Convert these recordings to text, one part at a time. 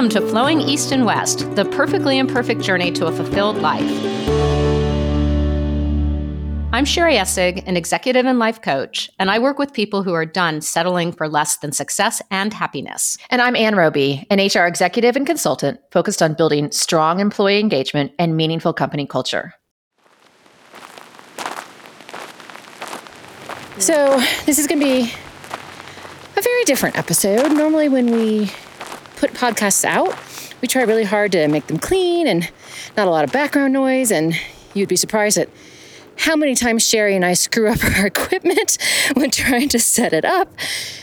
Welcome to Flowing East and West, the perfectly imperfect journey to a fulfilled life. I'm Sherry Essig, an executive and life coach, and I work with people who are done settling for less than success and happiness. And I'm Ann Roby, an HR executive and consultant focused on building strong employee engagement and meaningful company culture. So this is going to be a very different episode. Normally when we put podcasts out, we try really hard to make them clean and not a lot of background noise. And you'd be surprised at how many times Sherry and I screw up our equipment when trying to set it up.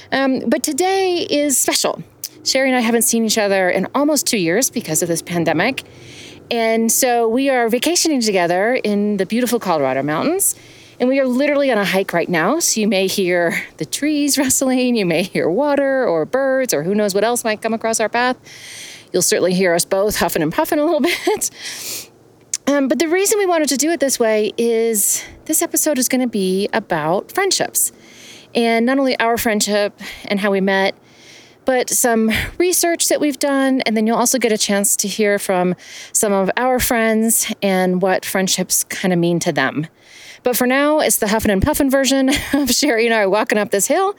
But today is special. Sherry and I haven't seen each other in almost 2 years because of this pandemic. And so we are vacationing together in the beautiful Colorado mountains. And we are literally on a hike right now, so you may hear the trees rustling, you may hear water or birds or who knows what else might come across our path. You'll certainly hear us both huffing and puffing a little bit. But the reason we wanted to do it this way is this episode is going to be about friendships. And not only our friendship and how we met, but some research that we've done. And then you'll also get a chance to hear from some of our friends and what friendships kind of mean to them. But for now, it's the huffing and puffing version of Sherry and I walking up this hill.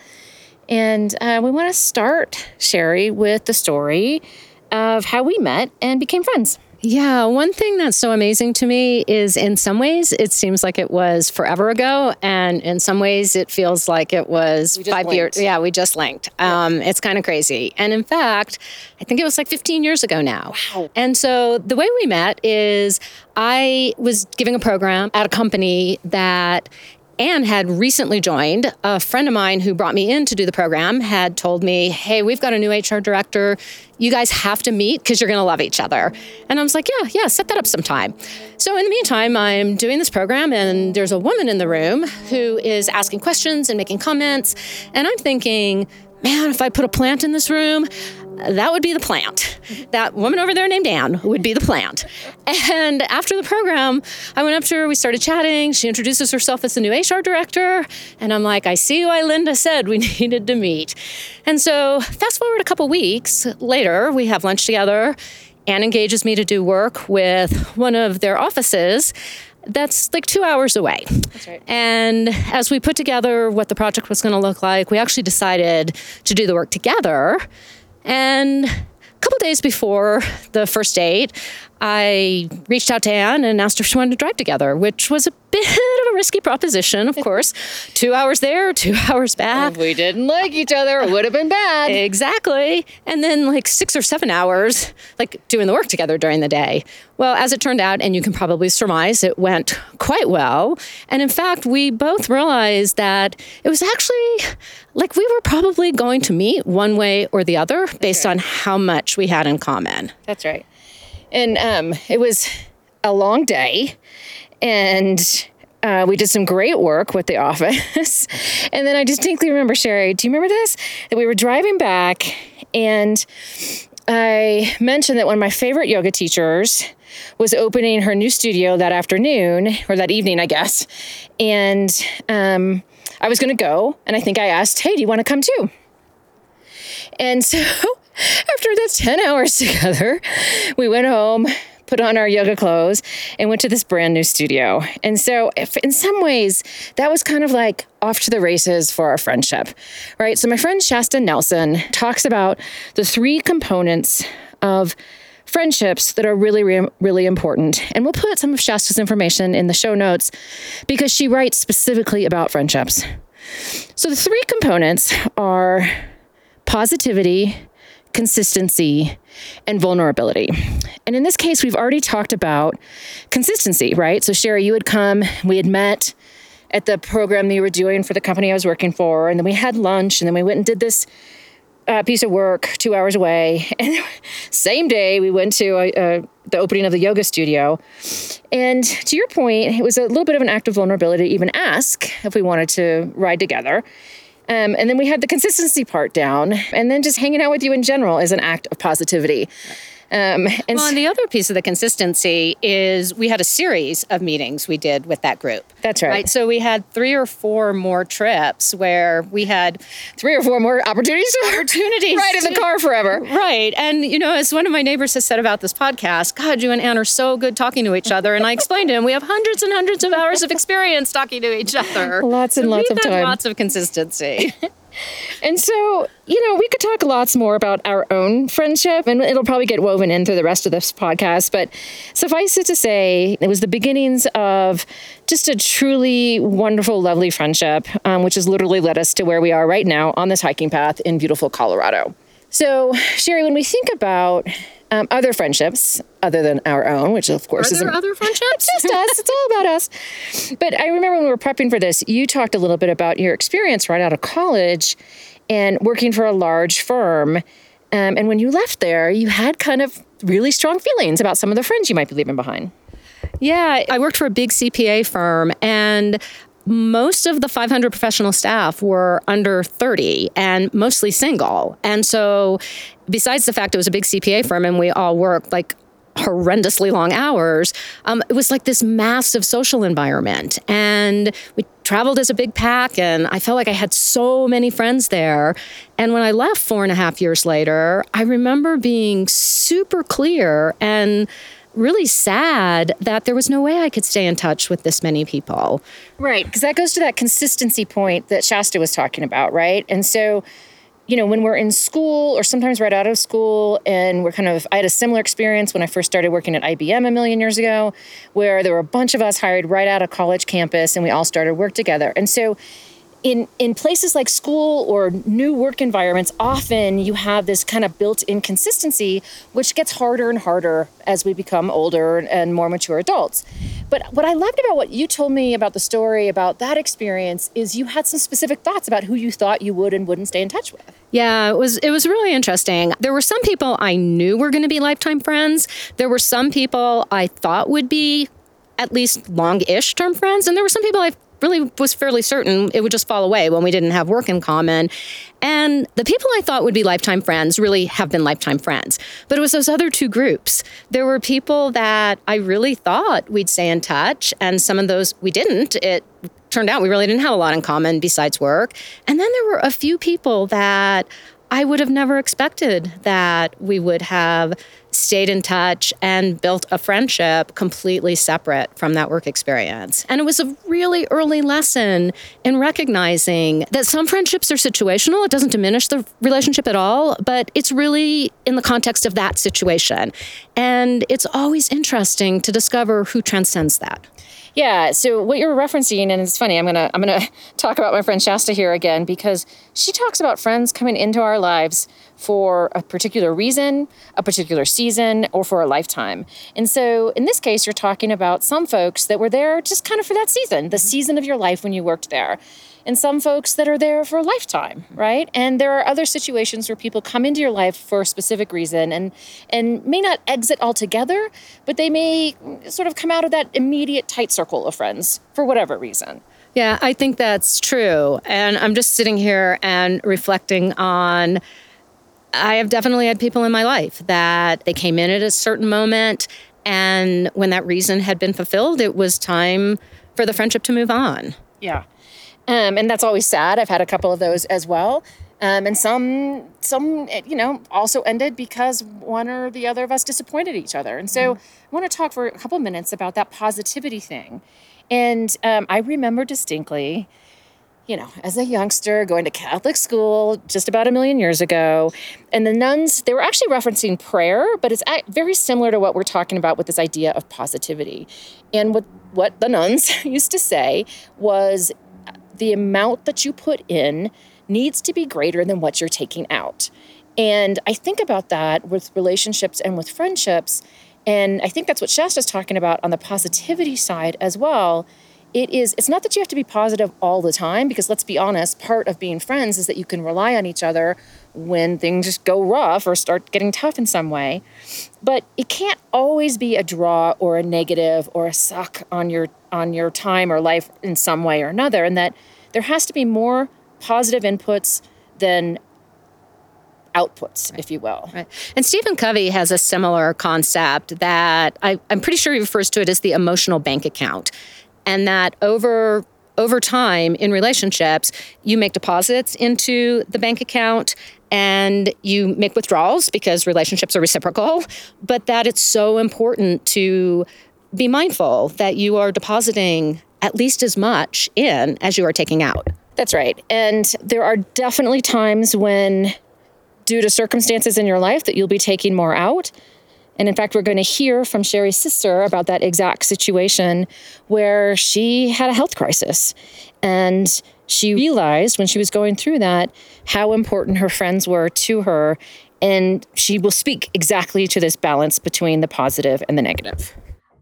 And we want to start, Sherry, with the story of how we met and became friends. Yeah, one thing that's so amazing to me is in some ways it seems like it was forever ago, and in some ways it feels like it was 5 years. Yeah, we just linked. Yeah. It's kind of crazy. And in fact, I think it was like 15 years ago now. Wow. And so the way we met is I was giving a program at a company that Anne had recently joined. A friend of mine who brought me in to do the program had told me, hey, we've got a new HR director. You guys have to meet because you're going to love each other. And I was like, yeah, set that up sometime. So in the meantime, I'm doing this program and there's a woman in the room who is asking questions and making comments. And I'm thinking, man, if I put a plant in this room, that would be the plant. That woman over there named Ann would be the plant. And after the program, I went up to her. We started chatting. She introduces herself as the new HR director. And I'm like, I see why Linda said we needed to meet. And so fast forward a couple weeks later, we have lunch together. Ann engages me to do work with one of their offices. That's like 2 hours away. That's right. And as we put together what the project was going to look like, we actually decided to do the work together. And a couple days before the first date, I reached out to Ann and asked her if she wanted to drive together, which was a bit of a risky proposition, of course. 2 hours there, 2 hours back. If we didn't like each other, it would have been bad. Exactly. And then like 6 or 7 hours, like doing the work together during the day. Well, as it turned out, and you can probably surmise, it went quite well. And in fact, we both realized that it was actually like we were probably going to meet one way or the other based on how much we had in common. That's right. And it was a long day, and we did some great work with the office. And then I distinctly remember, Sherry, do you remember this? That we were driving back, and I mentioned that one of my favorite yoga teachers was opening her new studio that afternoon, or that evening, I guess. And I was going to go, and I think I asked, hey, do you want to come too? And so after that 10 hours together, we went home, put on our yoga clothes, and went to this brand new studio. And so in some ways, that was kind of like off to the races for our friendship, right? So my friend Shasta Nelson talks about the 3 components of friendships that are really, really important. And we'll put some of Shasta's information in the show notes because she writes specifically about friendships. So the 3 components are positivity, consistency, and vulnerability. And in this case, we've already talked about consistency, right? So Sherry, you had come, we had met at the program that you were doing for the company I was working for. And then we had lunch and then we went and did this piece of work 2 hours away. And same day, we went to the opening of the yoga studio. And to your point, it was a little bit of an act of vulnerability to even ask if we wanted to ride together. And then we had the consistency part down, and then just hanging out with you in general is an act of positivity. And the other piece of the consistency is we had a series of meetings we did with that group. That's right. So we had 3 or 4 more trips where we had 3 or 4 more opportunities right in the car forever. Right. And, you know, as one of my neighbors has said about this podcast, God, you and Ann are so good talking to each other. And I explained to him, we have hundreds and hundreds of hours of experience talking to each other. Lots of time. Lots of consistency. And so, you know, we could talk lots more about our own friendship, and it'll probably get woven in through the rest of this podcast. But suffice it to say, it was the beginnings of just a truly wonderful, lovely friendship, which has literally led us to where we are right now on this hiking path in beautiful Colorado. So, Sherry, when we think about other friendships other than our own, which of course is other friendships, just us. It's all about us. But I remember when we were prepping for this, you talked a little bit about your experience right out of college and working for a large firm. And when you left there, you had kind of really strong feelings about some of the friends you might be leaving behind. Yeah, I worked for a big CPA firm, and most of the 500 professional staff were under 30 and mostly single. And so besides the fact it was a big CPA firm and we all worked like horrendously long hours, it was like this massive social environment. And we traveled as a big pack, and I felt like I had so many friends there. And when I left 4.5 years later, I remember being super clear and really sad that there was no way I could stay in touch with this many people. Right, because that goes to that consistency point that Shasta was talking about, right? And so, you know, when we're in school or sometimes right out of school, and we're kind of, I had a similar experience when I first started working at IBM a million years ago, where there were a bunch of us hired right out of college campus and we all started work together. And so in places like school or new work environments, often you have this kind of built-in consistency, which gets harder and harder as we become older and more mature adults. But what I loved about what you told me about the story about that experience is you had some specific thoughts about who you thought you would and wouldn't stay in touch with. Yeah, it was really interesting. There were some people I knew were going to be lifetime friends. There were some people I thought would be at least long-ish term friends. And there were some people I really was fairly certain it would just fall away when we didn't have work in common. And the people I thought would be lifetime friends really have been lifetime friends. But it was those other two groups. There were people that I really thought we'd stay in touch, and some of those we didn't. It turned out we really didn't have a lot in common besides work. And then there were a few people that I would have never expected that we would have stayed in touch and built a friendship completely separate from that work experience. And it was a really early lesson in recognizing that some friendships are situational. It doesn't diminish the relationship at all, but it's really in the context of that situation. And it's always interesting to discover who transcends that. Yeah, so what you're referencing, and it's funny, I'm gonna talk about my friend Shasta here again, because she talks about friends coming into our lives for a particular reason, a particular season, or for a lifetime. And so in this case, you're talking about some folks that were there just kind of for that season, the season of your life when you worked there, and some folks that are there for a lifetime, right? And there are other situations where people come into your life for a specific reason and may not exit altogether, but they may sort of come out of that immediate tight circle of friends for whatever reason. Yeah, I think that's true. And I'm just sitting here and reflecting on, I have definitely had people in my life that they came in at a certain moment, and when that reason had been fulfilled, it was time for the friendship to move on. Yeah. And that's always sad. I've had a couple of those as well. And some, you know, also ended because one or the other of us disappointed each other. And so I want to talk for a couple minutes about that positivity thing. And I remember distinctly, you know, as a youngster going to Catholic school just about a million years ago, and the nuns, they were actually referencing prayer, but it's very similar to what we're talking about with this idea of positivity. And what the nuns used to say was, the amount that you put in needs to be greater than what you're taking out. And I think about that with relationships and with friendships, and I think that's what Shasta's talking about on the positivity side as well. It's not that you have to be positive all the time, because let's be honest, part of being friends is that you can rely on each other when things just go rough or start getting tough in some way. But it can't always be a draw or a negative or a suck on your time or life in some way or another, and that there has to be more positive inputs than outputs, if you will. Right. And Stephen Covey has a similar concept that I'm pretty sure he refers to it as the emotional bank account. And that over time in relationships, you make deposits into the bank account and you make withdrawals because relationships are reciprocal, but that it's so important to be mindful that you are depositing at least as much in as you are taking out. That's right. And there are definitely times when, due to circumstances in your life, that you'll be taking more out. And in fact, we're going to hear from Sherry's sister about that exact situation where she had a health crisis. And she realized when she was going through that how important her friends were to her. And she will speak exactly to this balance between the positive and the negative.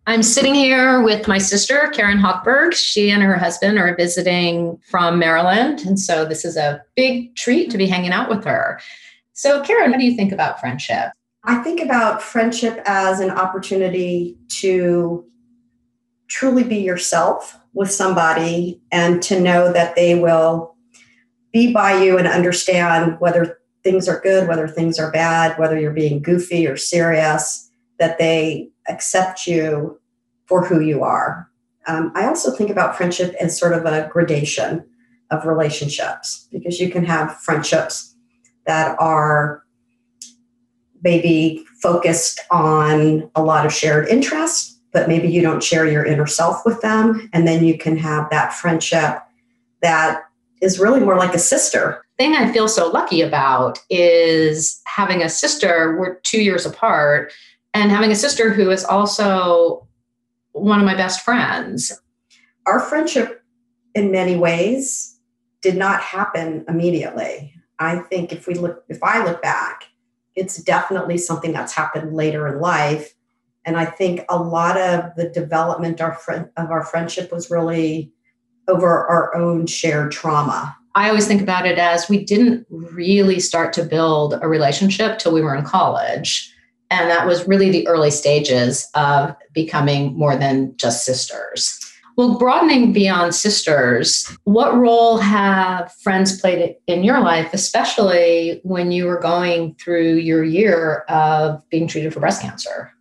I'm sitting here with my sister, Karen Hochberg. She and her husband are visiting from Maryland. And so this is a big treat to be hanging out with her. So Karen, what do you think about friendship? I think about friendship as an opportunity to truly be yourself with somebody and to know that they will be by you and understand whether things are good, whether things are bad, whether you're being goofy or serious, that they accept you for who you are. I also think about friendship as sort of a gradation of relationships, because you can have friendships that are maybe focused on a lot of shared interests, but maybe you don't share your inner self with them. And then you can have that friendship that is really more like a sister. The thing I feel so lucky about is having a sister. We're 2 years apart, and having a sister who is also one of my best friends. Our friendship in many ways did not happen immediately. I think if I look back, it's definitely something that's happened later in life. And I think a lot of the development of our friendship was really over our own shared trauma. I always think about it as we didn't really start to build a relationship till we were in college. And that was really the early stages of becoming more than just sisters. Well, broadening beyond sisters, what role have friends played in your life, especially when you were going through your year of being treated for breast cancer?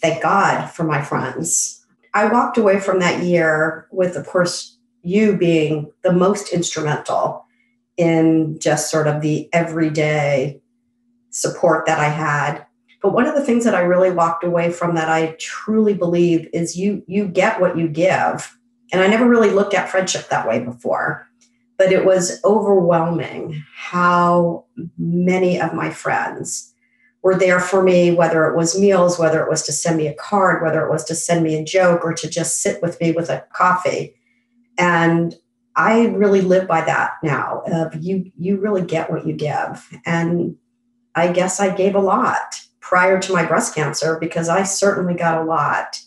Thank God for my friends. I walked away from that year with, of course, you being the most instrumental in just sort of the everyday support that I had. But one of the things that I really walked away from that I truly believe is you get what you give. And I never really looked at friendship that way before, but it was overwhelming how many of my friends were there for me, whether it was meals, whether it was to send me a card, whether it was to send me a joke, or to just sit with me with a coffee. And I really live by that now, of you really get what you give. And I guess I gave a lot prior to my breast cancer, because I certainly got a lot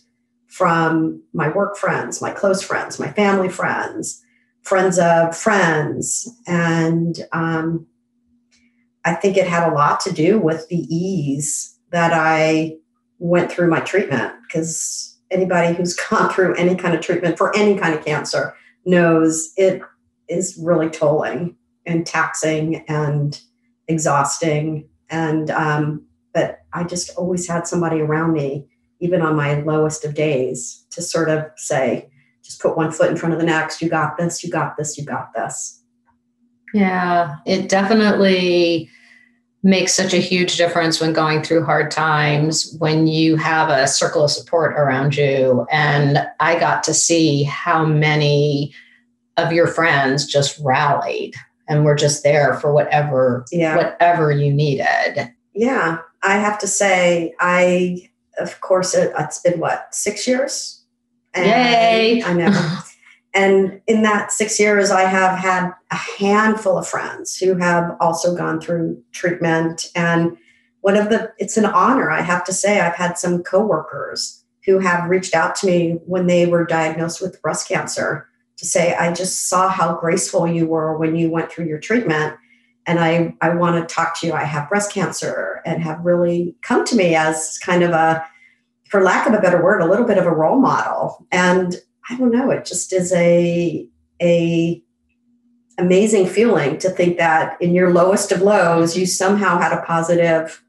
from my work friends, my close friends, my family friends, friends of friends. And I think it had a lot to do with the ease that I went through my treatment, because anybody who's gone through any kind of treatment for any kind of cancer knows it is really tolling and taxing and exhausting. And but I just always had somebody around me, even on my lowest of days, to sort of say, just put one foot in front of the next. You got this, you got this, you got this. Yeah, it definitely makes such a huge difference when going through hard times, when you have a circle of support around you. And I got to see how many of your friends just rallied and were just there for whatever you needed. Yeah. I have to say, it's been 6 years? And yay! I know. And in that 6 years, I have had a handful of friends who have also gone through treatment. And it's an honor, I have to say. I've had some coworkers who have reached out to me when they were diagnosed with breast cancer to say, I just saw how graceful you were when you went through your treatment. And I want to talk to you. I have breast cancer, and have really come to me as kind of a, for lack of a better word, a little bit of a role model. And I don't know, it just is a amazing feeling to think that in your lowest of lows, you somehow had a positive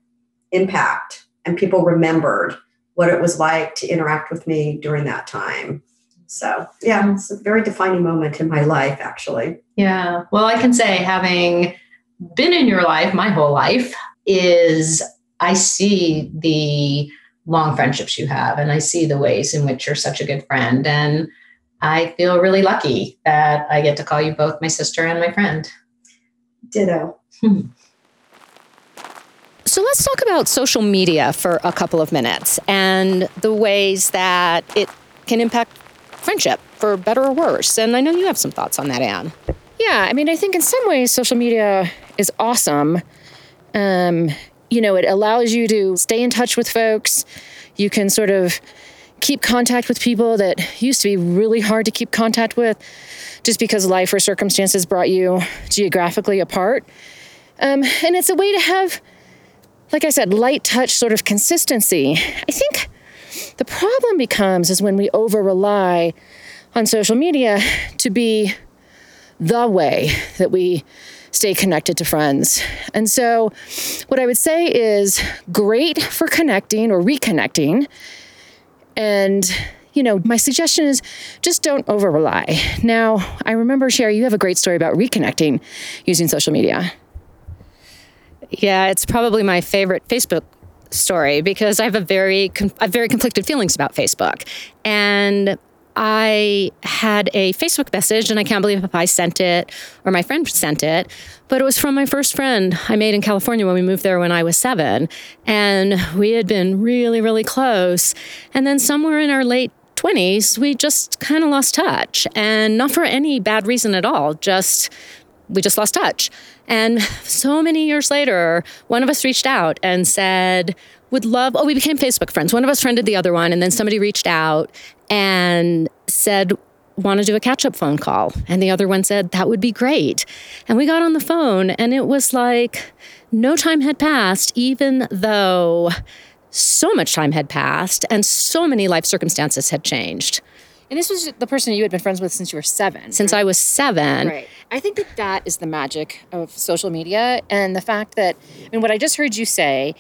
impact and people remembered what it was like to interact with me during that time. So yeah, it's a very defining moment in my life, actually. Yeah. Well, I can say, having been in your life my whole life, is I see the long friendships you have, and I see the ways in which you're such a good friend. And I feel really lucky that I get to call you both my sister and my friend. Ditto. So let's talk about social media for a couple of minutes and the ways that it can impact friendship, for better or worse. And I know you have some thoughts on that, Ann. Yeah, I mean, I think in some ways social media is awesome. You know, it allows you to stay in touch with folks. You can sort of keep contact with people that used to be really hard to keep contact with just because life or circumstances brought you geographically apart. And it's a way to have, like I said, light touch sort of consistency. I think the problem becomes is when we over-rely on social media to be the way that we stay connected to friends. And so what I would say is great for connecting or reconnecting. And, you know, my suggestion is just don't over-rely. Now, I remember, Sherry, you have a great story about reconnecting using social media. Yeah, it's probably my favorite Facebook story because I have a very conflicted feelings about Facebook. And I had a Facebook message, and I can't believe if I sent it or my friend sent it, but it was from my first friend I made in California when we moved there when I was 7. And we had been really, really close. And then somewhere in our late 20s, we just kind of lost touch, and not for any bad reason at all. We just lost touch. And so many years later, one of us reached out and said, we became Facebook friends. One of us friended the other one, and then somebody reached out and said, want to do a catch-up phone call? And the other one said, that would be great. And we got on the phone, and it was like no time had passed, even though so much time had passed and so many life circumstances had changed. And this was the person you had been friends with since you were 7. Since I was 7. Right. I think that is the magic of social media, and the fact that, I mean, what I just heard you say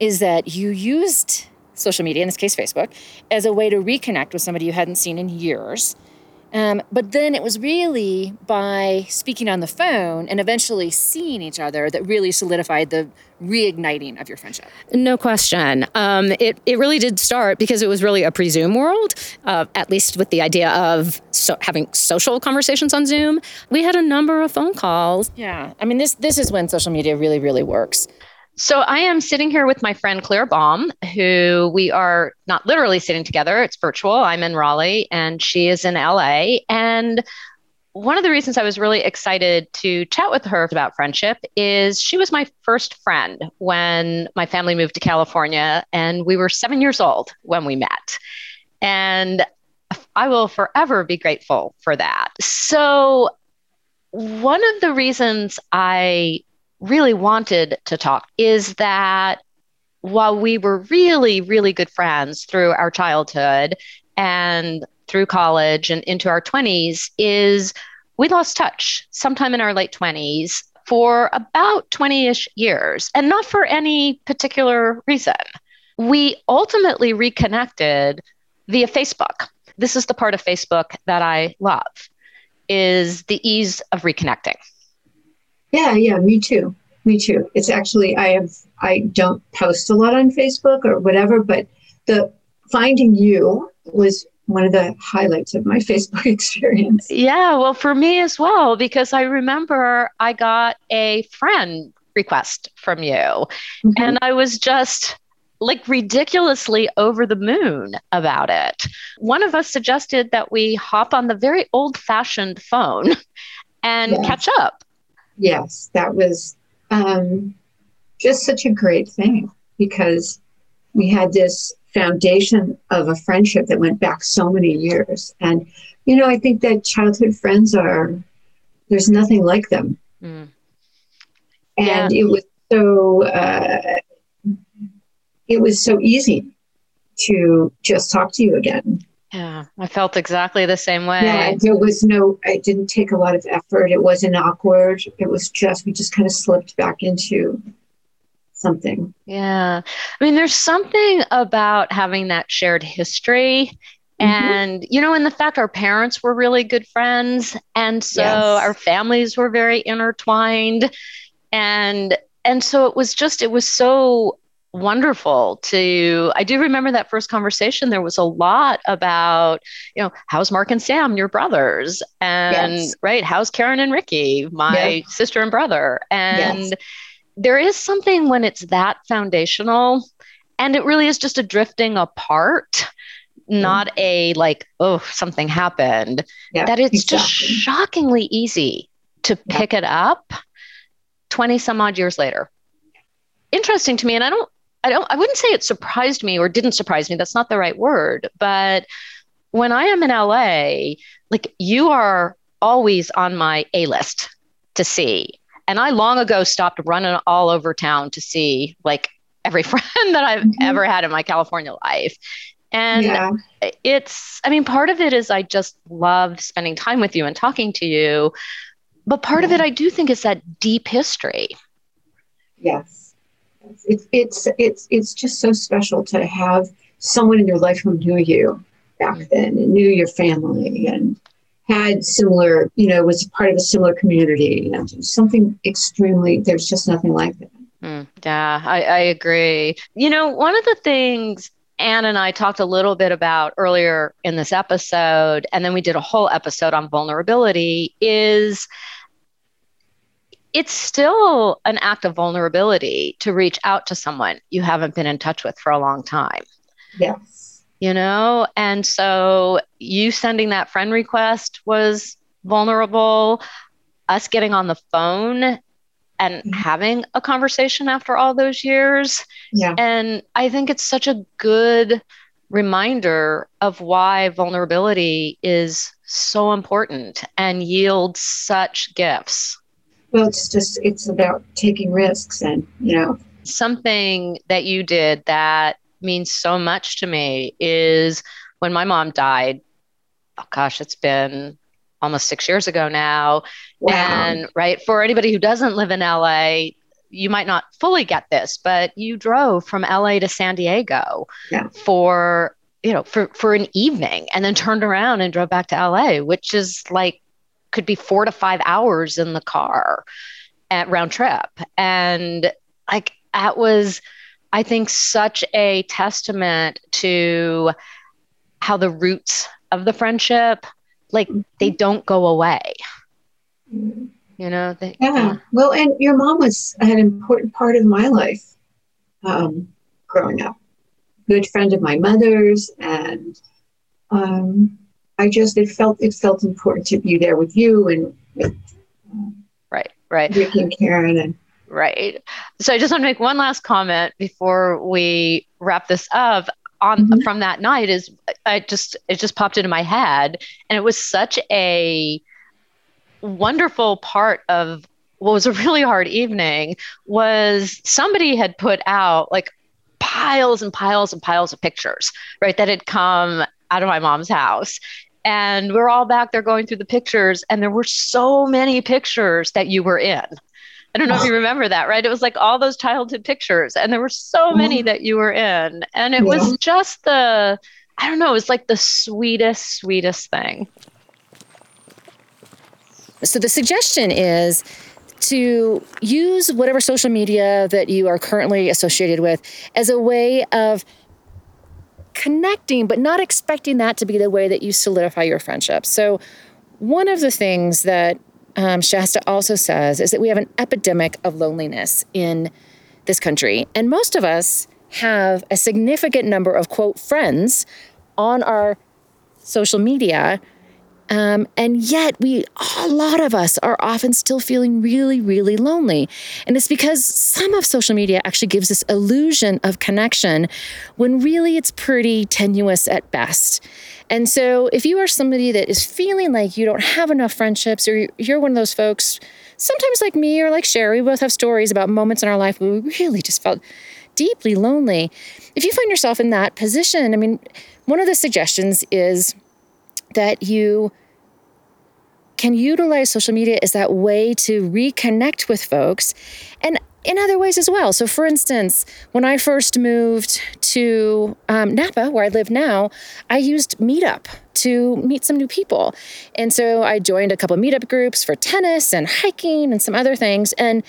is that you used social media, in this case Facebook, as a way to reconnect with somebody you hadn't seen in years. But then it was really by speaking on the phone and eventually seeing each other that really solidified the reigniting of your friendship. No question. It really did start because it was really a pre-Zoom world, at least with the idea of having social conversations on Zoom. We had a number of phone calls. Yeah. I mean, this is when social media really, really works. So I am sitting here with my friend Claire Baum, who we are not literally sitting together. It's virtual. I'm in Raleigh and she is in LA. And one of the reasons I was really excited to chat with her about friendship is she was my first friend when my family moved to California, and we were 7 years old when we met. And I will forever be grateful for that. So one of the reasons I really wanted to talk is that while we were really, really good friends through our childhood and through college and into our 20s, is we lost touch sometime in our late 20s for about 20-ish years, and not for any particular reason. We ultimately reconnected via Facebook. This is the part of Facebook that I love, is the ease of reconnecting. Yeah, me too. It's actually, I don't post a lot on Facebook or whatever, but the finding you was one of the highlights of my Facebook experience. Yeah, well, for me as well, because I remember I got a friend request from you, and I was just like ridiculously over the moon about it. One of us suggested that we hop on the very old-fashioned phone and catch up. Yes, that was just such a great thing, because we had this foundation of a friendship that went back so many years. And, you know, I think that childhood friends there's nothing like them. Mm. And it was so easy to just talk to you again. Yeah, I felt exactly the same way. Yeah, there was no, it didn't take a lot of effort. It wasn't awkward. It was just, we just kind of slipped back into something. Yeah. I mean, there's something about having that shared history. Mm-hmm. And, you know, in the fact our parents were really good friends. And so yes. Our families were very intertwined. And so it was just, it was so wonderful to, I do remember that first conversation, there was a lot about, you know, how's Mark and Sam, your brothers? And yes. Right. How's Karen and Ricky, my yeah. sister and brother? And yes. There is something when it's that foundational and it really is just a drifting apart, not a like, oh, something happened, yeah, that it's exactly. just shockingly easy to yeah. pick it up 20 some odd years later. Interesting to me. And I wouldn't say it surprised me or didn't surprise me. That's not the right word. But when I am in LA, like you are always on my A list to see. And I long ago stopped running all over town to see like every friend that I've mm-hmm. ever had in my California life. And yeah. It's, I mean, part of it is I just love spending time with you and talking to you. But part of it, I do think is that deep history. Yes. It's just so special to have someone in your life who knew you back then and knew your family and had similar, you know, was part of a similar community. And something extremely, there's just nothing like that. Yeah, I agree. You know, one of the things Ann and I talked a little bit about earlier in this episode, and then we did a whole episode on vulnerability, is it's still an act of vulnerability to reach out to someone you haven't been in touch with for a long time. Yes. You know, and so you sending that friend request was vulnerable. Us getting on the phone and mm-hmm. having a conversation after all those years. Yeah. And I think it's such a good reminder of why vulnerability is so important and yields such gifts. Well, it's just, it's about taking risks and, you know. Something that you did that means so much to me is when my mom died, oh gosh, it's been almost 6 years ago now. Wow. And right, for anybody who doesn't live in LA, you might not fully get this, but you drove from LA to San Diego yeah. for, you know, for an evening and then turned around and drove back to LA, which is like, could be 4 to 5 hours in the car at round trip. And like, that was, I think, such a testament to how the roots of the friendship, like mm-hmm. they don't go away, mm-hmm. you know? Well, and your mom was an important part of my life growing up, good friend of my mother's. And, I just, it felt important to be there with you and with, right. Ricky and Karen and right. So I just want to make one last comment before we wrap this up on mm-hmm. from that night is it just popped into my head, and it was such a wonderful part of what was a really hard evening was somebody had put out like piles and piles and piles of pictures, right, that had come out of my mom's house. And we're all back there going through the pictures. And there were so many pictures that you were in. I don't know if you remember that, right? It was like all those childhood pictures. And there were so many that you were in. And it yeah. was just the, I don't know, it was like the sweetest, sweetest thing. So the suggestion is to use whatever social media that you are currently associated with as a way of connecting, but not expecting that to be the way that you solidify your friendship. So one of the things that Shasta also says is that we have an epidemic of loneliness in this country. And most of us have a significant number of, quote, friends on our social media. And yet a lot of us are often still feeling really, really lonely. And it's because some of social media actually gives this illusion of connection when really it's pretty tenuous at best. And so if you are somebody that is feeling like you don't have enough friendships, or you're one of those folks, sometimes like me or like Sherry, we both have stories about moments in our life where we really just felt deeply lonely. If you find yourself in that position, I mean, One of the suggestions is that you can utilize social media as that way to reconnect with folks and in other ways as well. So for instance, when I first moved to Napa, where I live now, I used Meetup to meet some new people. And so I joined a couple of meetup groups for tennis and hiking and some other things. And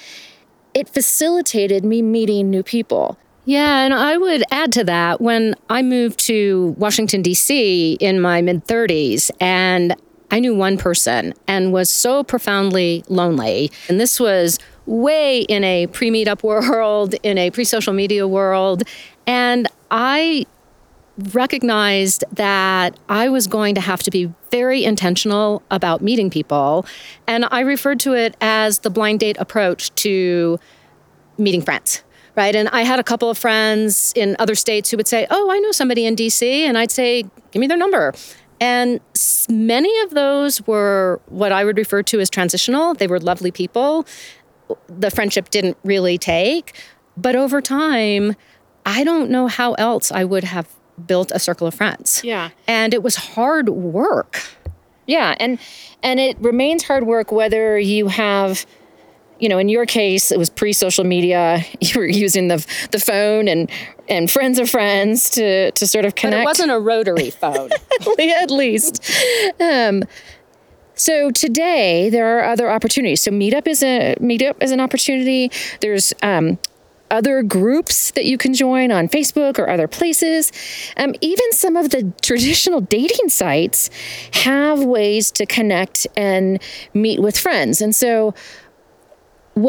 it facilitated me meeting new people. Yeah, and I would add to that, when I moved to Washington, D.C. in my mid-30s, and I knew one person and was so profoundly lonely. And this was way in a pre-meetup world, in a pre-social media world. And I recognized that I was going to have to be very intentional about meeting people. And I referred to it as the blind date approach to meeting friends. Right. And I had a couple of friends in other states who would say, oh, I know somebody in DC. And I'd say, give me their number. And many of those were what I would refer to as transitional. They were lovely people. The friendship didn't really take. But over time, I don't know how else I would have built a circle of friends. Yeah. And it was hard work. Yeah. And it remains hard work whether you have... You know, in your case, it was pre-social media. You were using the phone and friends of friends to sort of connect. But it wasn't a rotary phone. At least. So today, there are other opportunities. So Meetup is an opportunity. There's other groups that you can join on Facebook or other places. Even some of the traditional dating sites have ways to connect and meet with friends. And so...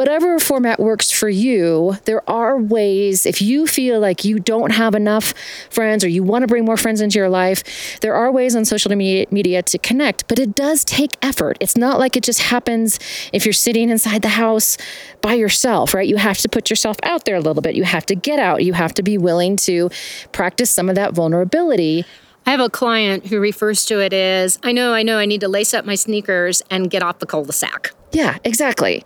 whatever format works for you, there are ways, if you feel like you don't have enough friends or you want to bring more friends into your life, there are ways on social media to connect, but it does take effort. It's not like it just happens if you're sitting inside the house by yourself, right? You have to put yourself out there a little bit. You have to get out. You have to be willing to practice some of that vulnerability. I have a client who refers to it as, I know, I need to lace up my sneakers and get off the cul-de-sac. Yeah, exactly.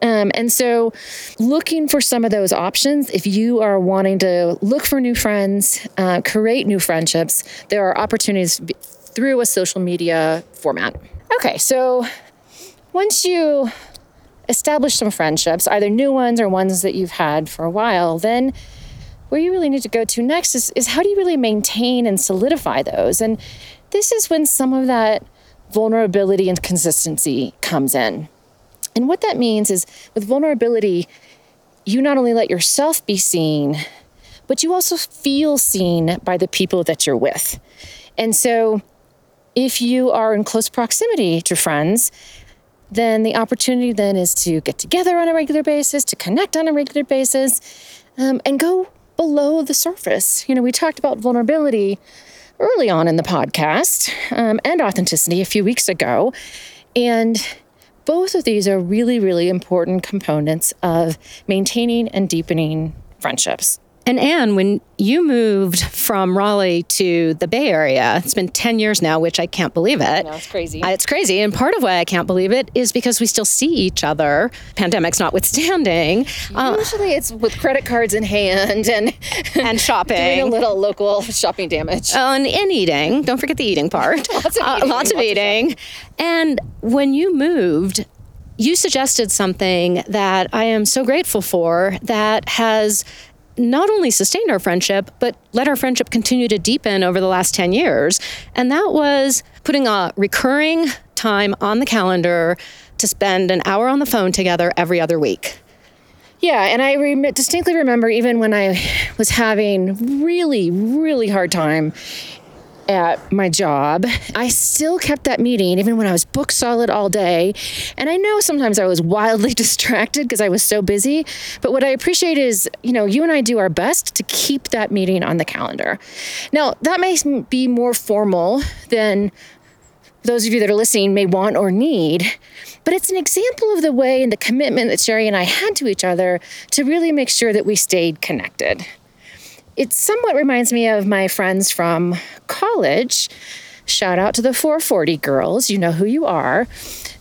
And so looking for some of those options, if you are wanting to look for new friends, create new friendships, there are opportunities through a social media format. Okay, so once you establish some friendships, either new ones or ones that you've had for a while, then where you really need to go to next is how do you really maintain and solidify those? And this is when some of that vulnerability and consistency comes in. And what that means is with vulnerability, you not only let yourself be seen, but you also feel seen by the people that you're with. And so if you are in close proximity to friends, then the opportunity then is to get together on a regular basis, to connect on a regular basis, and go below the surface. You know, we talked about vulnerability early on in the podcast, and authenticity a few weeks ago. And both of these are really, really important components of maintaining and deepening friendships. And Anne, when you moved from Raleigh to the Bay Area, it's been 10 years now, which I can't believe it. No, it's crazy. It's crazy. And part of why I can't believe it is because we still see each other, pandemics notwithstanding. Usually it's with credit cards in hand and shopping. Doing a little local shopping damage. And eating. Don't forget the eating part. Lots of eating. And when you moved, you suggested something that I am so grateful for that has... not only sustained our friendship, but let our friendship continue to deepen over the last 10 years. And that was putting a recurring time on the calendar to spend an hour on the phone together every other week. Yeah, and I distinctly remember even when I was having really, really hard time at my job, I still kept that meeting even when I was booked solid all day. And I know sometimes I was wildly distracted because I was so busy. But what I appreciate is, you know, you and I do our best to keep that meeting on the calendar. Now, that may be more formal than those of you that are listening may want or need, but it's an example of the way and the commitment that Sherry and I had to each other to really make sure that we stayed connected. It somewhat reminds me of my friends from college, shout out to the 440 girls, you know who you are,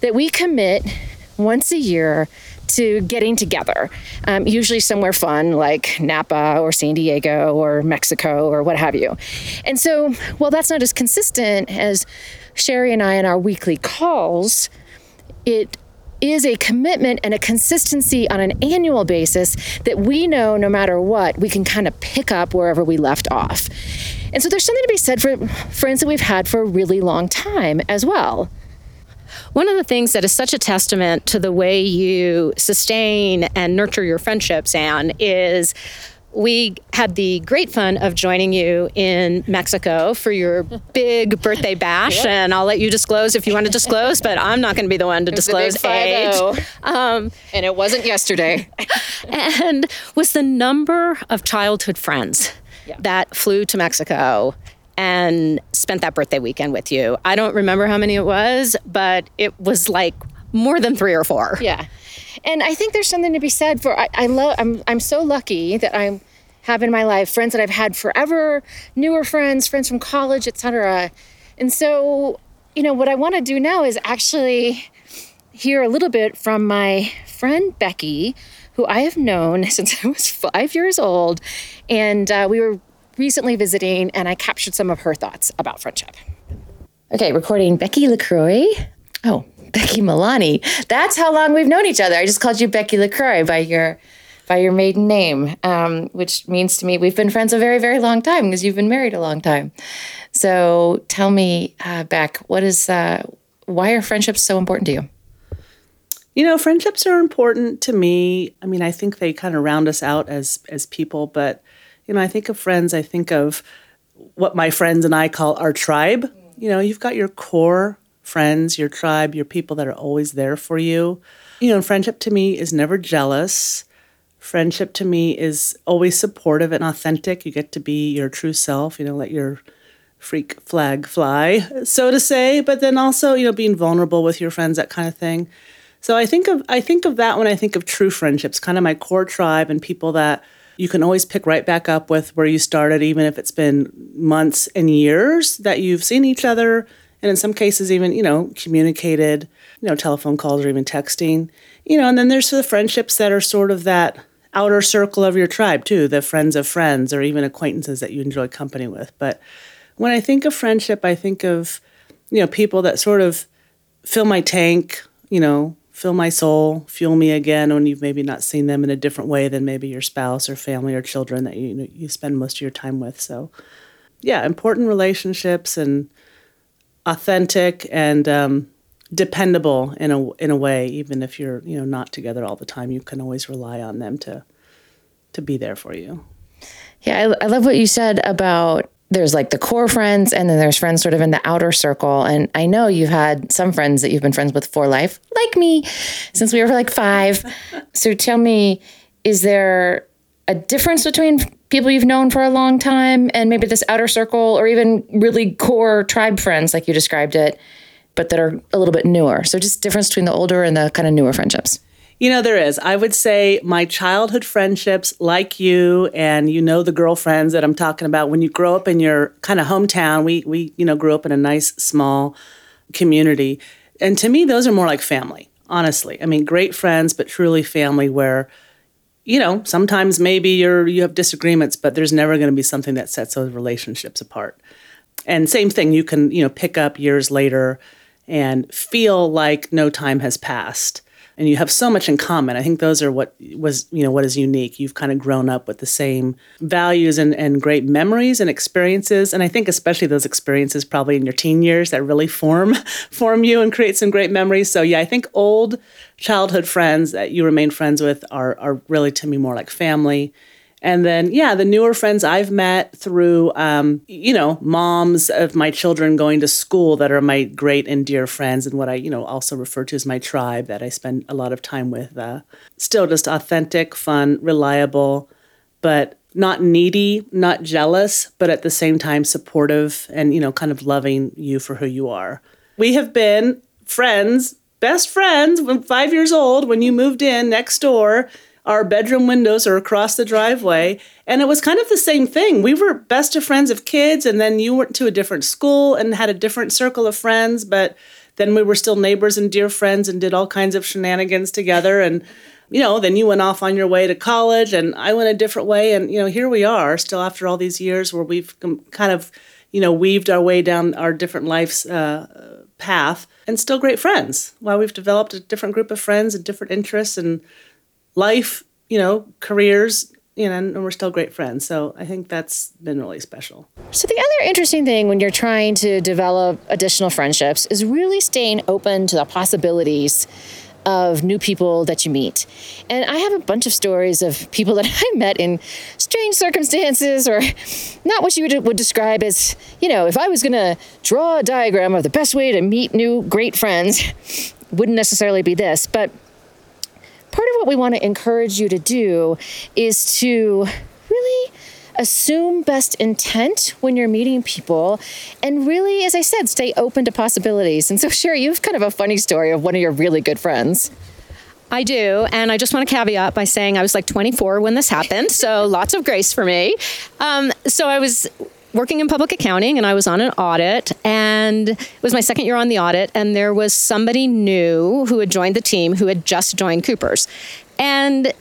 that we commit once a year to getting together, usually somewhere fun like Napa or San Diego or Mexico or what have you. And so, while that's not as consistent as Sherry and I in our weekly calls, it is a commitment and a consistency on an annual basis that we know no matter what, we can kind of pick up wherever we left off. And so there's something to be said for friends that we've had for a really long time as well. One of the things that is such a testament to the way you sustain and nurture your friendships, Anne, is we had the great fun of joining you in Mexico for your big birthday bash. Yeah. And I'll let you disclose if you want to disclose, but I'm not going to be the one to disclose age. And it wasn't yesterday. And was the number of childhood friends that flew to Mexico and spent that birthday weekend with you. I don't remember how many it was, but it was like more than 3 or 4. Yeah. And I think there's something to be said for, I'm so lucky that I have in my life friends that I've had forever, newer friends, friends from college, etc. And so, you know, what I want to do now is actually hear a little bit from my friend Becky, who I have known since I was 5 years old. And we were recently visiting, and I captured some of her thoughts about friendship. Okay, recording Becky LaCroix. Oh, Becky Milani. That's how long we've known each other. I just called you Becky LaCroix by your maiden name, which means to me we've been friends a very, very long time because you've been married a long time. So tell me, Beck, why are friendships so important to you? You know, friendships are important to me. I mean, I think they kind of round us out as people, but you know, I think of friends, I think of what my friends and I call our tribe. You know, you've got your core friends, your tribe, your people that are always there for you. You know, friendship to me is never jealous. Friendship to me is always supportive and authentic. You get to be your true self, you know, let your freak flag fly, so to say, but then also, you know, being vulnerable with your friends, that kind of thing. So I think of that when I think of true friendships, kind of my core tribe and people that you can always pick right back up with where you started, even if it's been months and years that you've seen each other. And in some cases, even, you know, communicated, you know, telephone calls or even texting, you know, and then there's the friendships that are sort of that outer circle of your tribe too, the friends of friends or even acquaintances that you enjoy company with. But when I think of friendship, I think of, you know, people that sort of fill my tank, you know, fill my soul, fuel me again when you've maybe not seen them in a different way than maybe your spouse or family or children that you spend most of your time with. So, yeah, important relationships and authentic and dependable in a way. Even if you're not together all the time, you can always rely on them to be there for you. Yeah, I love what you said about there's like the core friends and then there's friends sort of in the outer circle. And I know you've had some friends that you've been friends with for life, like me, since we were like 5. So tell me, is there a difference between people you've known for a long time and maybe this outer circle or even really core tribe friends like you described it, but that are a little bit newer? So just difference between the older and the kind of newer friendships. You know, there is. I would say my childhood friendships like you and, you know, the girlfriends that I'm talking about, when you grow up in your kind of hometown, we grew up in a nice, small community. And to me, those are more like family, honestly. I mean, great friends, but truly family where, you know, sometimes maybe you have disagreements, but there's never going to be something that sets those relationships apart. And same thing, you can, you know, pick up years later and feel like no time has passed. And you have so much in common. I think those are what is unique. You've kind of grown up with the same values and great memories and experiences. And I think especially those experiences probably in your teen years that really form you and create some great memories. So yeah, I think old childhood friends that you remain friends with are really to me more like family. And then, yeah, the newer friends I've met through, moms of my children going to school that are my great and dear friends and what I, also refer to as my tribe that I spend a lot of time with. Still just authentic, fun, reliable, but not needy, not jealous, but at the same time supportive and, kind of loving you for who you are. We have been friends, best friends, when 5 years old, when you moved in next door. Our bedroom windows are across the driveway. And it was kind of the same thing. We were best of friends of kids, and then you went to a different school and had a different circle of friends. But then we were still neighbors and dear friends and did all kinds of shenanigans together. And you know, then you went off on your way to college and I went a different way. And, you know, here we are still after all these years where we've kind of, you know, weaved our way down our different life's path and still great friends. While we've developed a different group of friends and different interests and life, you know, careers, you know, and we're still great friends. So I think that's been really special. So the other interesting thing when you're trying to develop additional friendships is really staying open to the possibilities of new people that you meet. And I have a bunch of stories of people that I met in strange circumstances or not what you would describe as, you know, if I was going to draw a diagram of the best way to meet new great friends, wouldn't necessarily be this, but part of what we want to encourage you to do is to really assume best intent when you're meeting people and really, as I said, stay open to possibilities. And so, Sherry, you have kind of a funny story of one of your really good friends. I do. And I just want to caveat by saying I was like 24 when this happened. So lots of grace for me. So I was working in public accounting and I was on an audit and it was my second year on the audit. And there was somebody new who had joined the team who had just joined Cooper's. And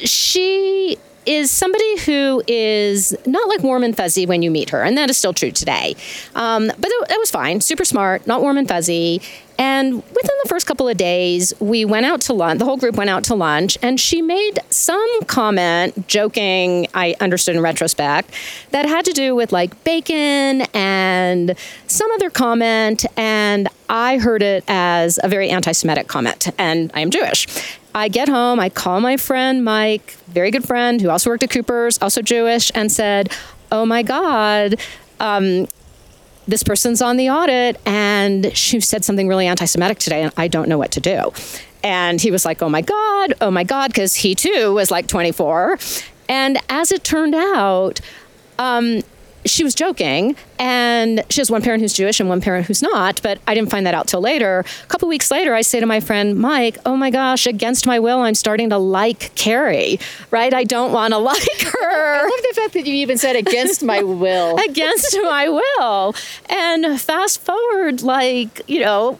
she is somebody who is not like warm and fuzzy when you meet her. And that is still true today. But that was fine. Super smart, not warm and fuzzy. And within the first couple of days, we went out to lunch. The whole group went out to lunch. And she made some comment, joking, I understood in retrospect, that had to do with like bacon and some other comment. And I heard it as a very anti-Semitic comment. And I am Jewish. I get home, I call my friend Mike, very good friend, who also worked at Cooper's, also Jewish, and said, oh my God, this person's on the audit and she said something really anti-Semitic today and I don't know what to do. And he was like, oh my God, because he too was like 24. And as it turned out, she was joking and she has one parent who's Jewish and one parent who's not, but I didn't find that out till later. A couple weeks later, I say to my friend, Mike, oh my gosh, against my will, I'm starting to like Carrie, right? I don't want to like her. I love the fact that you even said against my will. Against my will. And fast forward, like, you know,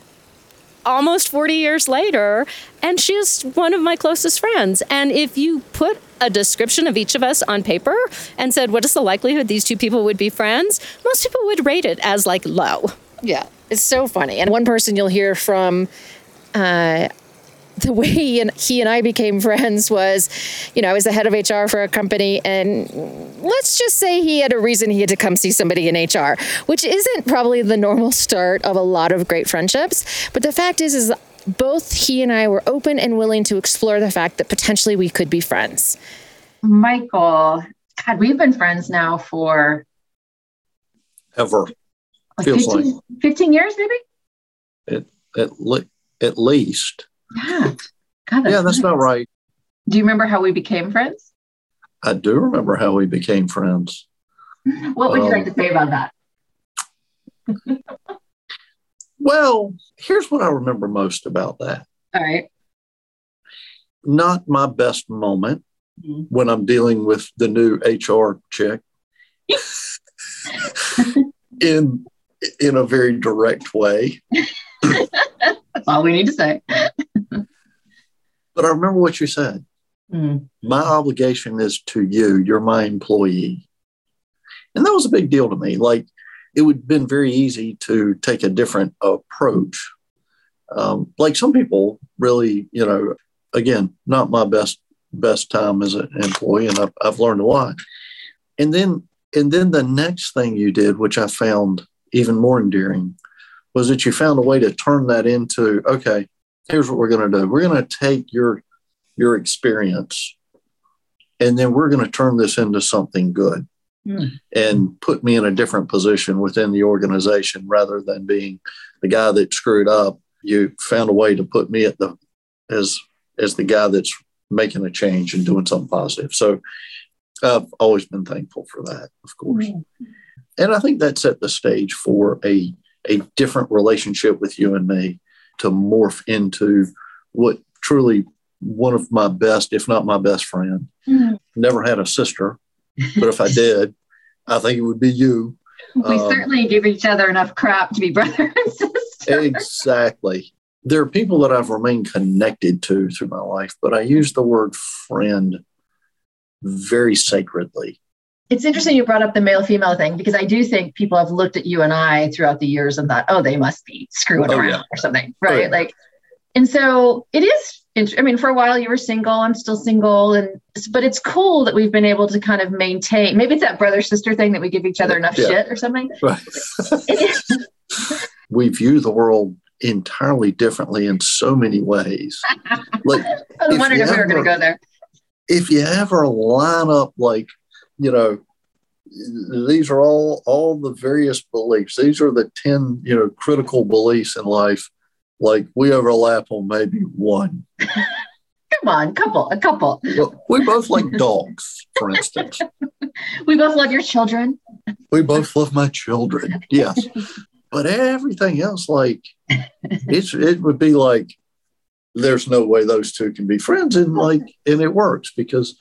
almost 40 years later, and she is one of my closest friends. And if you put a description of each of us on paper and said, what is the likelihood these two people would be friends? Most people would rate it as like low. Yeah, it's so funny. And one person you'll hear from the way he and I became friends was, you know, I was the head of HR for a company and let's just say he had a reason he had to come see somebody in HR, which isn't probably the normal start of a lot of great friendships. But the fact is both he and I were open and willing to explore the fact that potentially we could be friends. Michael, God, we've been friends now for ever. Like feels 15 years, maybe? At least. Yeah. God, that's nice. About right. Do you remember how we became friends? I do remember how we became friends. What would you like to say about that? Well, here's what I remember most about that. All right. Not my best moment when I'm dealing with the new HR chick in a very direct way. That's all we need to say. But I remember what you said. My obligation is to you. You're my employee. And that was a big deal to me. Like, it would have been very easy to take a different approach. Like some people really, you know, again, not my best time as an employee, and I've learned a lot. And then the next thing you did, which I found even more endearing, was that you found a way to turn that into, okay, here's what we're going to do. We're going to take your experience, and then we're going to turn this into something good. And put me in a different position within the organization rather than being the guy that screwed up. You found a way to put me at the as the guy that's making a change and doing something positive. So I've always been thankful for that, of course. And I think that set the stage for a different relationship with you and me to morph into what truly one of my best, if not my best friend. Never had a sister. But if I did, I think it would be you. We certainly give each other enough crap to be brother and sister. Exactly. there are people that I've remained connected to through my life, but I use the word friend very sacredly. It's interesting you brought up the male-female thing, because I do think people have looked at you and I throughout the years and thought, oh, they must be screwing around or something, right? Like, and so it is, I mean, for a while you were single, I'm still single, and but it's cool that we've been able to kind of maintain, maybe it's that brother-sister thing that we give each other enough shit or something. Right. We view the world entirely differently in so many ways. Like, I was wondering if we were going to go there. If you ever line up like, you know, these are all the various beliefs. These are the 10, you know, critical beliefs in life. Like, we overlap on maybe one. Come on, a couple. Well, we both like dogs, for instance. We both love your children. We both love my children, yes. But everything else, like, it would be like, there's no way those two can be friends. And like, and it works, because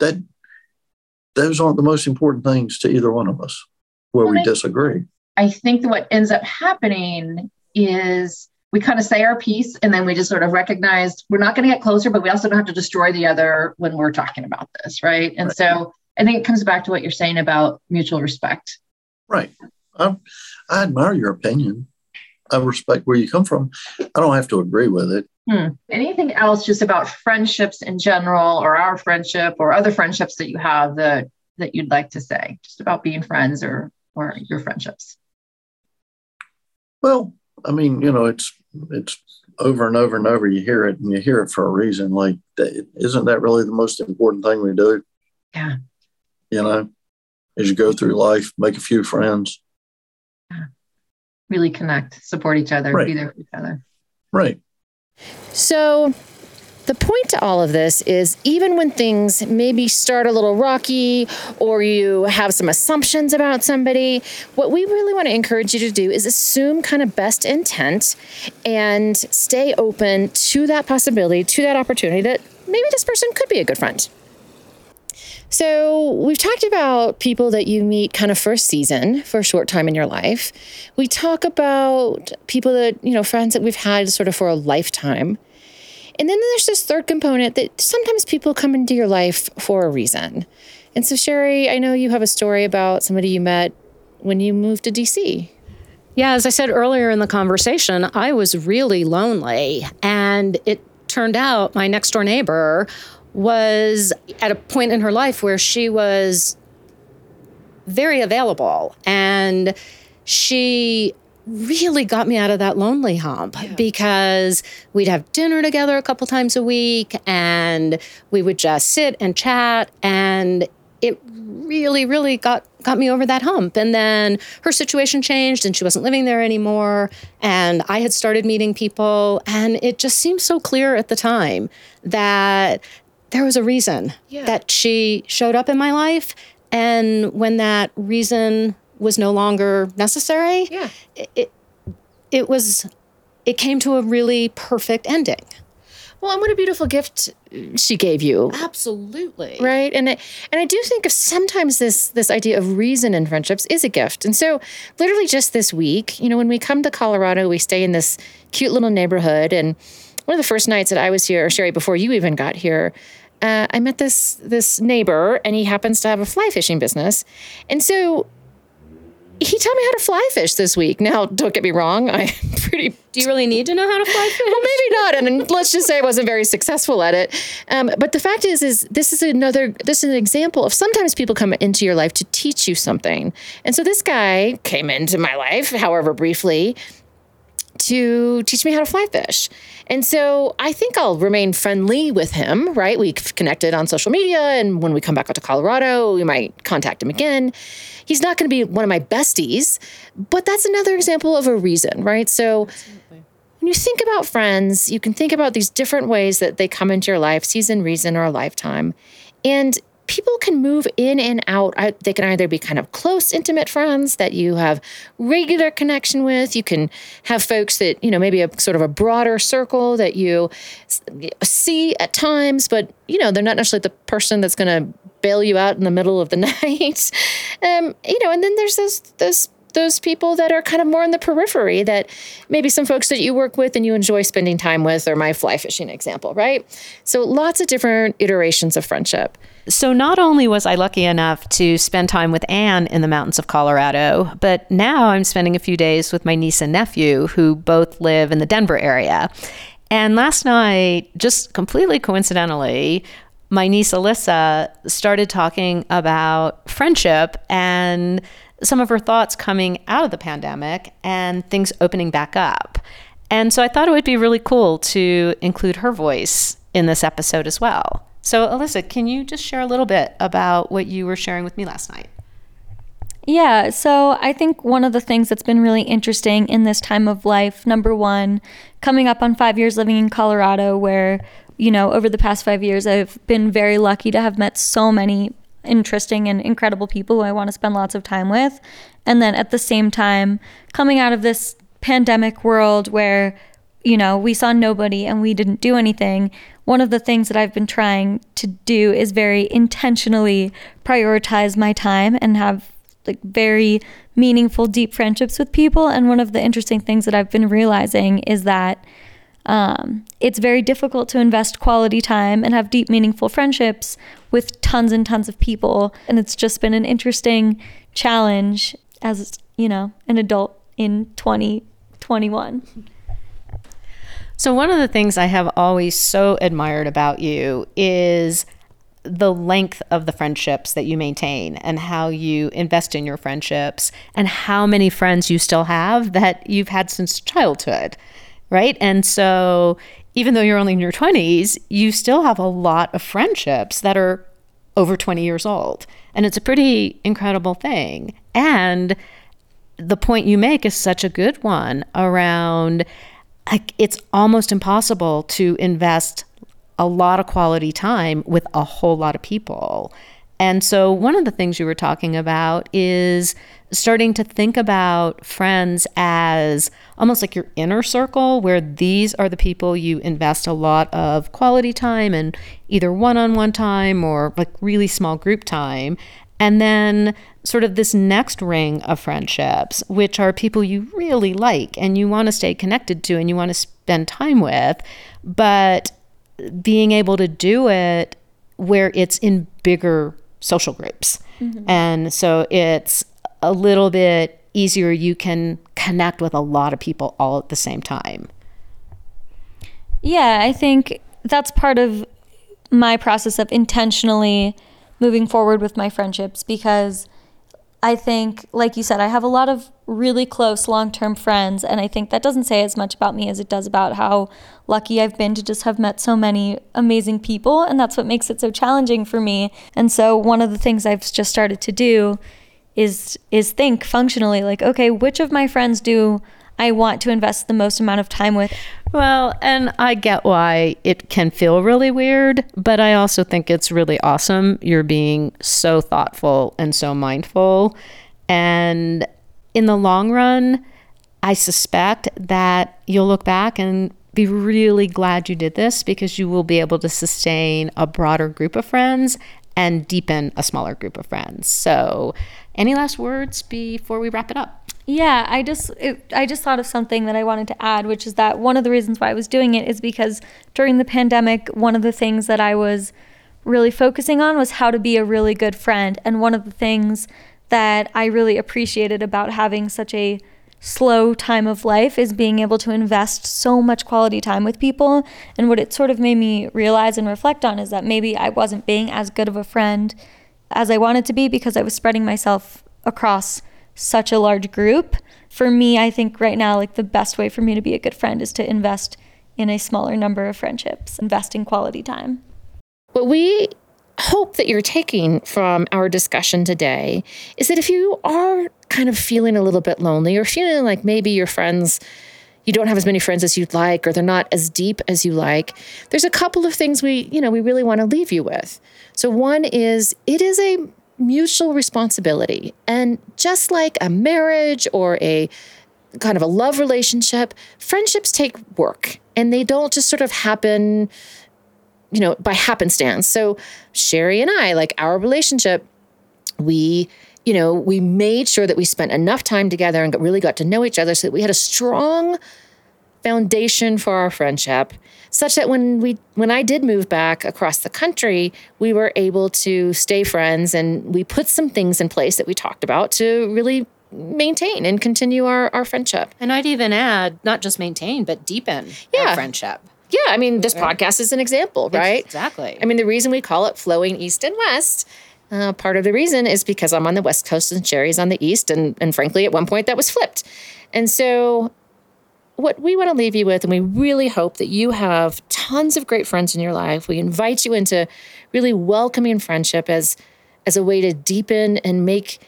those aren't the most important things to either one of us where we disagree. I think that what ends up happening is we kind of say our piece, and then we just sort of recognize we're not going to get closer, but we also don't have to destroy the other when we're talking about this. Right. And so I think it comes back to what you're saying about mutual respect. Right. I admire your opinion. I respect where you come from. I don't have to agree with it. Anything else just about friendships in general, or our friendship or other friendships that you have that you'd like to say just about being friends or your friendships? Well, I mean, you know, it's over and over and over. You hear it, and you hear it for a reason. Like, isn't that really the most important thing we do? Yeah. You know, as you go through life, make a few friends. Yeah. Really connect, support each other, be there for each other. Right. So the point to all of this is, even when things maybe start a little rocky, or you have some assumptions about somebody, what we really want to encourage you to do is assume kind of best intent and stay open to that possibility, to that opportunity that maybe this person could be a good friend. So we've talked about people that you meet kind of first season for a short time in your life. We talk about people that, you know, friends that we've had sort of for a lifetime. And then there's this third component that sometimes people come into your life for a reason. And so, Sherry, I know you have a story about somebody you met when you moved to D.C. Yeah, as I said earlier in the conversation, I was really lonely. And it turned out my next door neighbor was at a point in her life where she was very available, and she really got me out of that lonely hump because we'd have dinner together a couple times a week, and we would just sit and chat, and it really, really got me over that hump. And then her situation changed, and she wasn't living there anymore, and I had started meeting people, and it just seemed so clear at the time that there was a reason that she showed up in my life. And when that reason was no longer necessary, it came to a really perfect ending. Well, and what a beautiful gift she gave you. Absolutely. Right? And I do think of sometimes this idea of reason in friendships is a gift. And so literally just this week, you know, when we come to Colorado, we stay in this cute little neighborhood. And one of the first nights that I was here, or Sherry, before you even got here, I met this neighbor, and he happens to have a fly fishing business. And so he taught me how to fly fish this week. Now, don't get me wrong. Do you really need to know how to fly fish? Well, maybe not. And let's just say I wasn't very successful at it. But the fact is this is an example of sometimes people come into your life to teach you something. And so this guy came into my life, however briefly, to teach me how to fly fish. And so I think I'll remain friendly with him, right? We've connected on social media, and when we come back out to Colorado, we might contact him again. He's not going to be one of my besties, but that's another example of a reason, right? So absolutely. When you think about friends, you can think about these different ways that they come into your life, season, reason, or a lifetime. And people can move in and out. They can either be kind of close, intimate friends that you have regular connection with. You can have folks that, you know, maybe a sort of a broader circle that you see at times, but, you know, they're not necessarily the person that's going to bail you out in the middle of the night. You know, and then there's those those people that are kind of more in the periphery, that maybe some folks that you work with and you enjoy spending time with, or my fly fishing example, right? So lots of different iterations of friendship. So not only was I lucky enough to spend time with Ann in the mountains of Colorado, but now I'm spending a few days with my niece and nephew who both live in the Denver area. And last night, just completely coincidentally, my niece Alyssa started talking about friendship and some of her thoughts coming out of the pandemic and things opening back up. And so I thought it would be really cool to include her voice in this episode as well. So Alyssa, can you just share a little bit about what you were sharing with me last night? Yeah, so I think one of the things that's been really interesting in this time of life, number one, coming up on 5 years living in Colorado, where, you know, over the past 5 years, I've been very lucky to have met so many interesting and incredible people who I want to spend lots of time with. And then at the same time, coming out of this pandemic world where, you know, we saw nobody and we didn't do anything. One of the things that I've been trying to do is very intentionally prioritize my time and have like very meaningful, deep friendships with people. And one of the interesting things that I've been realizing is that it's very difficult to invest quality time and have deep, meaningful friendships with tons and tons of people. And it's just been an interesting challenge as, you know, an adult in 2021. So one of the things I have always so admired about you is the length of the friendships that you maintain and how you invest in your friendships and how many friends you still have that you've had since childhood. Right? And so even though you're only in your 20s, you still have a lot of friendships that are over 20 years old. And it's a pretty incredible thing. And the point you make is such a good one around, like, it's almost impossible to invest a lot of quality time with a whole lot of people. And so one of the things you were talking about is starting to think about friends as almost like your inner circle, where these are the people you invest a lot of quality time and either one-on-one time or like really small group time. And then sort of this next ring of friendships, which are people you really like and you want to stay connected to and you want to spend time with, but being able to do it where it's in bigger social groups. Mm-hmm. And so it's a little bit easier. You can connect with a lot of people all at the same time. Yeah, I think that's part of my process of intentionally moving forward with my friendships, because I think, like you said, I have a lot of really close long-term friends, and I think that doesn't say as much about me as it does about how lucky I've been to just have met so many amazing people, and that's what makes it so challenging for me. And so one of the things I've just started to do is think functionally, like, okay, which of my friends do I want to invest the most amount of time with? Well, and I get why it can feel really weird, but I also think it's really awesome. You're being so thoughtful and so mindful. And in the long run, I suspect that you'll look back and be really glad you did this, because you will be able to sustain a broader group of friends and deepen a smaller group of friends. So any last words before we wrap it up? Yeah, I just thought of something that I wanted to add, which is that one of the reasons why I was doing it is because during the pandemic, one of the things that I was really focusing on was how to be a really good friend. And one of the things that I really appreciated about having such a slow time of life is being able to invest so much quality time with people. And what it sort of made me realize and reflect on is that maybe I wasn't being as good of a friend as I wanted to be, because I was spreading myself across such a large group. For me, I think right now, like, the best way for me to be a good friend is to invest in a smaller number of friendships, invest in quality time. What we hope that you're taking from our discussion today is that if you are kind of feeling a little bit lonely, or feeling like maybe your friends, you don't have as many friends as you'd like, or they're not as deep as you like, there's a couple of things we really want to leave you with. So one is, it is a mutual responsibility. And just like a marriage or a kind of a love relationship, friendships take work, and they don't just sort of happen, you know, by happenstance. So Sherry and I, like, our relationship, we you know, we made sure that we spent enough time together and really got to know each other so that we had a strong foundation for our friendship, such that when I did move back across the country, we were able to stay friends, and we put some things in place that we talked about to really maintain and continue our friendship. And I'd even add, not just maintain, but deepen our friendship. Yeah, I mean, this podcast is an example, right? Exactly. I mean, the reason we call it Flowing East and West, part of the reason is because I'm on the West Coast and Sherry's on the East, and frankly, at one point that was flipped. And so what we want to leave you with, and we really hope that you have tons of great friends in your life. We invite you into really welcoming friendship as a way to deepen and make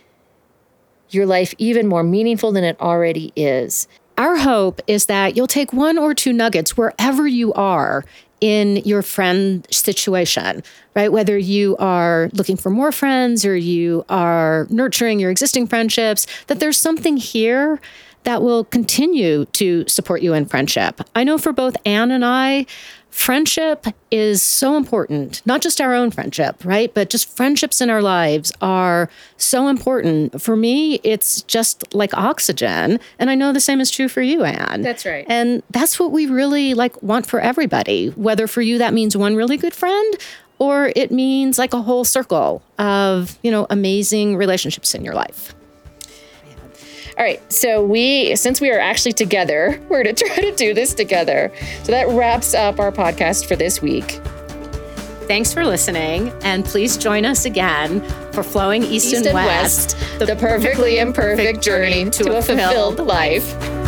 your life even more meaningful than it already is. Our hope is that you'll take one or two nuggets wherever you are in your friend situation, right? Whether you are looking for more friends or you are nurturing your existing friendships, that there's something here that will continue to support you in friendship. I know for both Ann and I, friendship is so important, not just our own friendship, right? But just friendships in our lives are so important. For me, it's just like oxygen. And I know the same is true for you, Ann. That's right. And that's what we really want for everybody, whether for you that means one really good friend or it means like a whole circle of, you know, amazing relationships in your life. All right, so since we are actually together, we're going to try to do this together. So that wraps up our podcast for this week. Thanks for listening, and please join us again for Flowing East and West, the perfectly imperfect journey to a fulfilled life.